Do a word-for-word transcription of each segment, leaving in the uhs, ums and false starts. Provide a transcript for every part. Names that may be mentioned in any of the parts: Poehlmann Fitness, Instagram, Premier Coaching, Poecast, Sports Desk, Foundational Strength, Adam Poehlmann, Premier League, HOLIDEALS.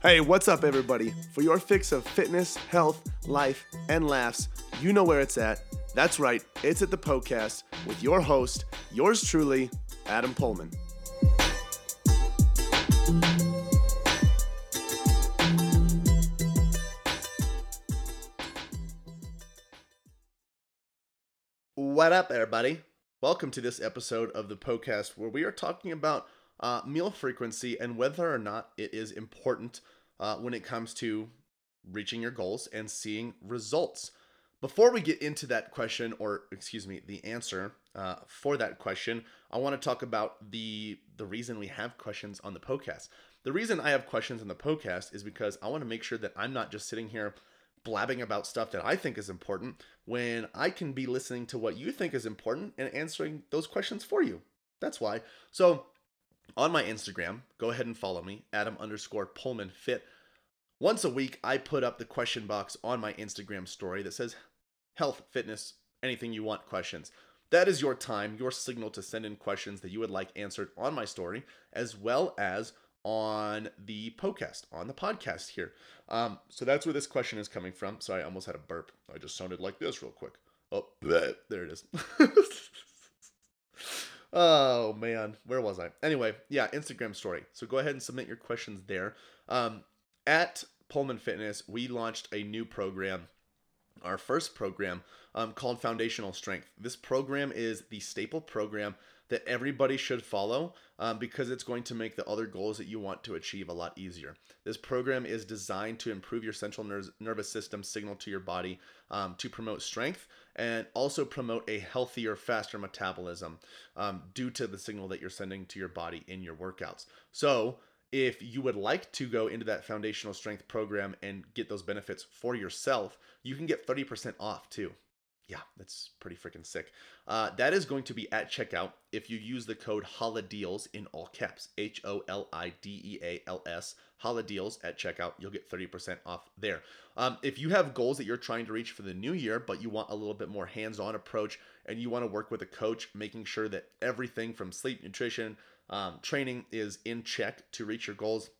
Hey, what's up, everybody? For your fix of fitness, health, life, and laughs, you know where it's at. That's right, it's at the Poecast with your host, yours truly, Adam Poehlmann. What up, everybody? Welcome to this episode of the Poecast, where we are talking about Uh, meal frequency and whether or not it is important uh, when it comes to reaching your goals and seeing results. Before we get into that question, or excuse me, the answer uh, for that question, I want to talk about the the reason we have questions on the podcast. The reason I have questions on the podcast is because I want to make sure that I'm not just sitting here blabbing about stuff that I think is important when I can be listening to what you think is important and answering those questions for you. That's why. So on my Instagram, go ahead and follow me, Adam underscore Poehlmann Fit. Once a week, I put up the question box on my Instagram story that says health, fitness, anything you want questions. That is your time, your signal to send in questions that you would like answered on my story, as well as on the podcast, on the podcast here. Um, so that's where this question is coming from. Sorry, I almost had a burp. I just sounded like this real quick. Oh, bleh, there it is. Oh man, where was I? Anyway, yeah, Instagram story. So go ahead and submit your questions there. Um, at Poehlmann Fitness, we launched a new program, our first program um, called Foundational Strength. This program is the staple program that everybody should follow um, because it's going to make the other goals that you want to achieve a lot easier. This program is designed to improve your central ner- nervous system signal to your body um, to promote strength and also promote a healthier, faster metabolism um, due to the signal that you're sending to your body in your workouts. So if you would like to go into that Foundational Strength program and get those benefits for yourself, you can get thirty percent off too. Yeah, that's pretty freaking sick. Uh, that is going to be at checkout if you use the code HOLIDEALS in all caps, H O L I D E A L S, HOLIDEALS at checkout. You'll get thirty percent off there. Um, if you have goals that you're trying to reach for the new year, but you want a little bit more hands-on approach and you want to work with a coach, making sure that everything from sleep, nutrition, um, training is in check to reach your goals,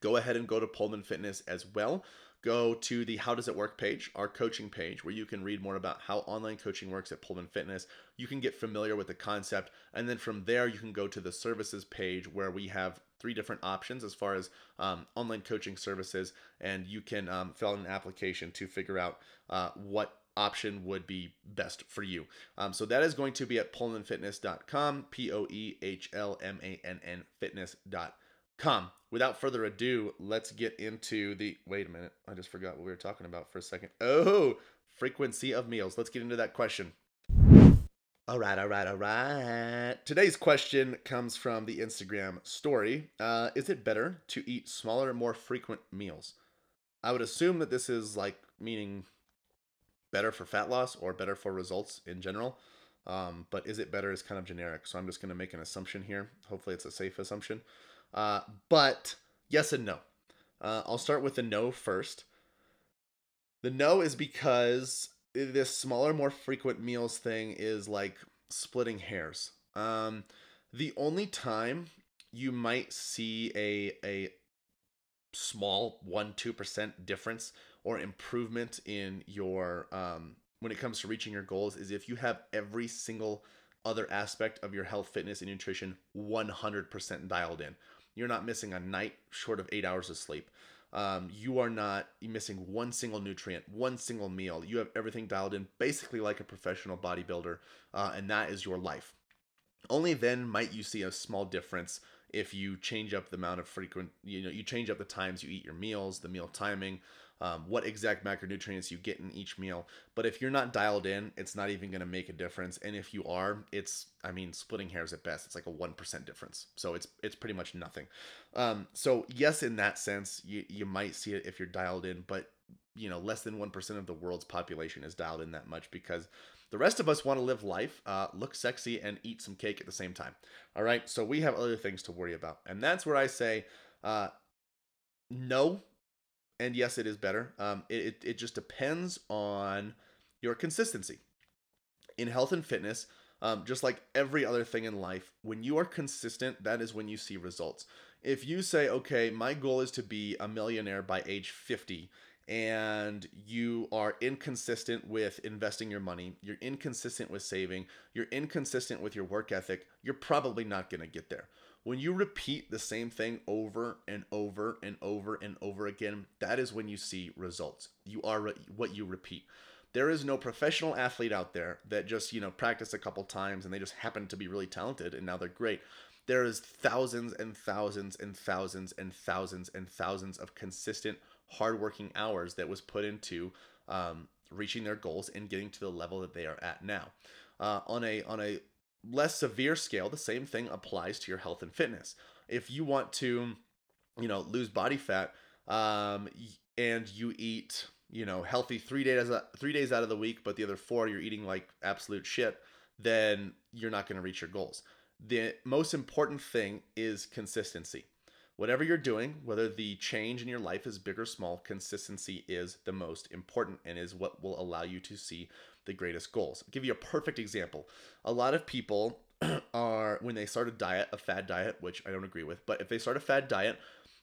go ahead and go to Poehlmann Fitness as well. Go to the How Does It Work page, our coaching page, where you can read more about how online coaching works at Poehlmann Fitness. You can get familiar with the concept. And then from there, you can go to the services page where we have three different options as far as um, online coaching services. And you can um, fill out an application to figure out uh, what option would be best for you. Um, so that is going to be at poehlmann fitness dot com, P O E H L M A N N fitness dot com. Come, without further ado, let's get into the, wait a minute, I just forgot what we were talking about for a second. Oh, frequency of meals. Let's get into that question. All right, all right, all right. Today's question comes from the Instagram story. Uh, is it better to eat smaller, more frequent meals? I would assume that this is like meaning better for fat loss or better for results in general. Um, but is it better is kind of generic. So I'm just going to make an assumption here. Hopefully it's a safe assumption. Uh, but yes and no. Uh, I'll start with the no first. The no is because this smaller, more frequent meals thing is like splitting hairs. Um, the only time you might see a a small one to two percent difference or improvement in your um, when it comes to reaching your goals is if you have every single other aspect of your health, fitness, and nutrition one hundred percent dialed in. You're not missing a night short of eight hours of sleep. Um, you are not missing one single nutrient, one single meal. You have everything dialed in basically like a professional bodybuilder, uh, and that is your life. Only then might you see a small difference if you change up the amount of frequent, you know, you change up the times you eat your meals, the meal timing, um, what exact macronutrients you get in each meal. But if you're not dialed in, it's not even going to make a difference. And if you are, it's, I mean, splitting hairs at best. It's like a one percent difference. So it's, it's pretty much nothing. Um, so yes, in that sense, you, you might see it if you're dialed in, but you know, less than one percent of the world's population is dialed in that much because the rest of us want to live life, uh, look sexy, and eat some cake at the same time. All right, so we have other things to worry about. And that's where I say uh, no, and yes, it is better. Um, it, it, it just depends on your consistency. In health and fitness, Um, just like every other thing in life, when you are consistent, that is when you see results. If you say, okay, my goal is to be a millionaire by age fifty, and you are inconsistent with investing your money, you're inconsistent with saving, you're inconsistent with your work ethic, you're probably not going to get there. When you repeat the same thing over and over and over and over again, that is when you see results. You are re- what you repeat. There is no professional athlete out there that just, you know, practiced a couple times and they just happen to be really talented and now they're great. There is thousands and thousands and thousands and thousands and thousands of consistent, hardworking hours that was put into um, reaching their goals and getting to the level that they are at now. Uh, on a on a less severe scale, the same thing applies to your health and fitness. If you want to, you know, lose body fat, um, and you eat, you know, healthy three days three days out of the week, but the other four you're eating like absolute shit, then you're not going to reach your goals. The most important thing is consistency. Whatever you're doing, whether the change in your life is big or small, consistency is the most important and is what will allow you to see the greatest goals. I'll give you a perfect example. A lot of people are, when they start a diet, a fad diet, which I don't agree with, but if they start a fad diet,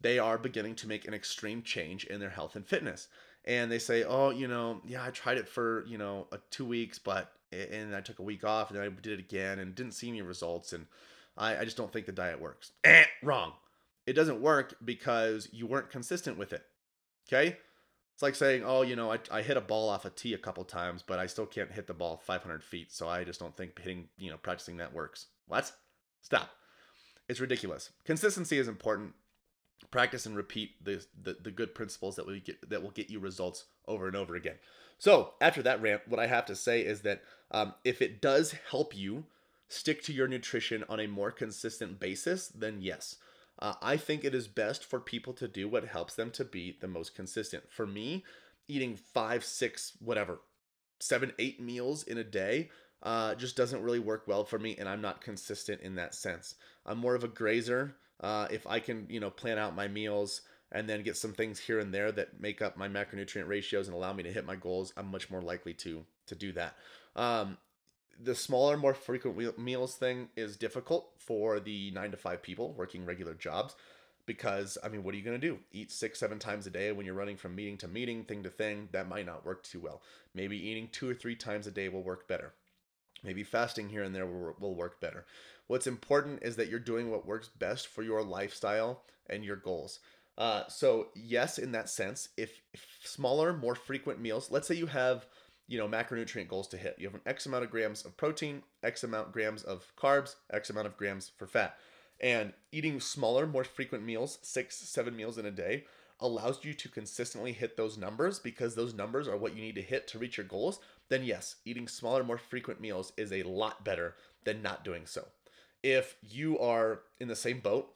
they are beginning to make an extreme change in their health and fitness. And they say, oh, you know, yeah, I tried it for, you know, a two weeks, but, and I took a week off and then I did it again and didn't see any results. And I, I just don't think the diet works. Eh, wrong. It doesn't work because you weren't consistent with it, okay? It's like saying, oh, you know, I, I hit a ball off a tee a couple times, but I still can't hit the ball five hundred feet, so I just don't think hitting, you know, practicing that works. What? Stop. It's ridiculous. Consistency is important. Practice and repeat the the, the good principles that, we get, that will get you results over and over again. So after that rant, what I have to say is that um, if it does help you stick to your nutrition on a more consistent basis, then yes. Uh, I think it is best for people to do what helps them to be the most consistent. For me, eating five, six, whatever, seven, eight meals in a day uh, just doesn't really work well for me, and I'm not consistent in that sense. I'm more of a grazer. Uh, if I can, you know, plan out my meals and then get some things here and there that make up my macronutrient ratios and allow me to hit my goals, I'm much more likely to to do that. Um, The smaller, more frequent meals thing is difficult for the nine to five people working regular jobs because, I mean, what are you going to do? Eat six, seven times a day when you're running from meeting to meeting, thing to thing? That might not work too well. Maybe eating two or three times a day will work better. Maybe fasting here and there will, will work better. What's important is that you're doing what works best for your lifestyle and your goals. Uh, so yes, in that sense, if, if smaller, more frequent meals, let's say you have you know, macronutrient goals to hit. You have an X amount of grams of protein, X amount of grams of carbs, X amount of grams for fat. And eating smaller, more frequent meals, six, seven meals in a day, allows you to consistently hit those numbers because those numbers are what you need to hit to reach your goals. Then yes, eating smaller, more frequent meals is a lot better than not doing so. If you are in the same boat,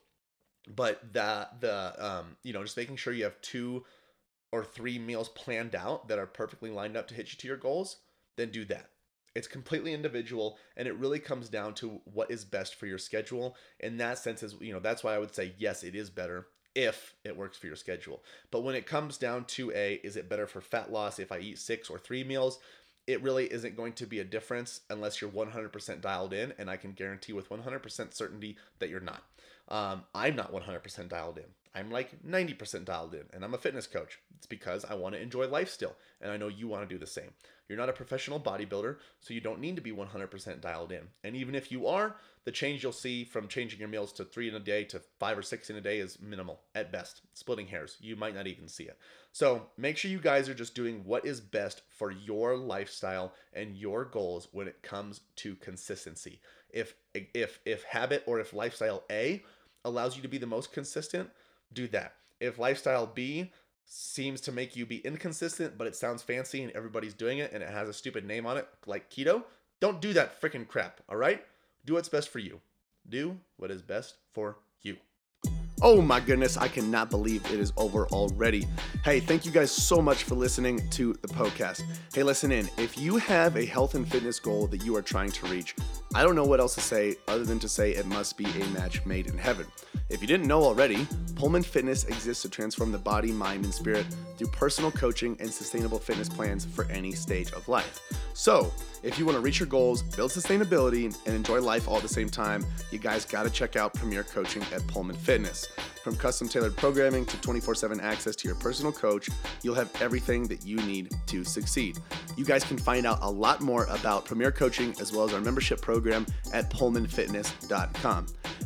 but the, the um, you know, just making sure you have two or three meals planned out that are perfectly lined up to hit you to your goals, then do that. It's completely individual, and it really comes down to what is best for your schedule. In that sense, is you know that's why I would say yes, it is better if it works for your schedule. But when it comes down to a, is it better for fat loss if I eat six or three meals? It really isn't going to be a difference unless you're one hundred percent dialed in, and I can guarantee with one hundred percent certainty that you're not. Um, I'm not one hundred percent dialed in. I'm like ninety percent dialed in, and I'm a fitness coach. It's because I want to enjoy life still, and I know you want to do the same. You're not a professional bodybuilder, so you don't need to be one hundred percent dialed in. And even if you are, the change you'll see from changing your meals to three in a day to five or six in a day is minimal at best. Splitting hairs. You might not even see it. So make sure you guys are just doing what is best for your lifestyle and your goals when it comes to consistency. If if if habit or if lifestyle A allows you to be the most consistent, do that. If lifestyle B seems to make you be inconsistent, but it sounds fancy and everybody's doing it and it has a stupid name on it, like keto, don't do that freaking crap, all right? Do what's best for you. Do what is best for you. Oh my goodness, I cannot believe it is over already. Hey, thank you guys so much for listening to the podcast. Hey, listen in. If you have a health and fitness goal that you are trying to reach, I don't know what else to say other than to say it must be a match made in heaven. If you didn't know already, Poehlmann Fitness exists to transform the body, mind, and spirit through personal coaching and sustainable fitness plans for any stage of life. So, if you want to reach your goals, build sustainability, and enjoy life all at the same time, you guys got to check out Premier Coaching at Poehlmann Fitness. From custom-tailored programming to twenty-four seven access to your personal coach, you'll have everything that you need to succeed. You guys can find out a lot more about Premier Coaching as well as our membership program at Poehlmann Fitness dot com.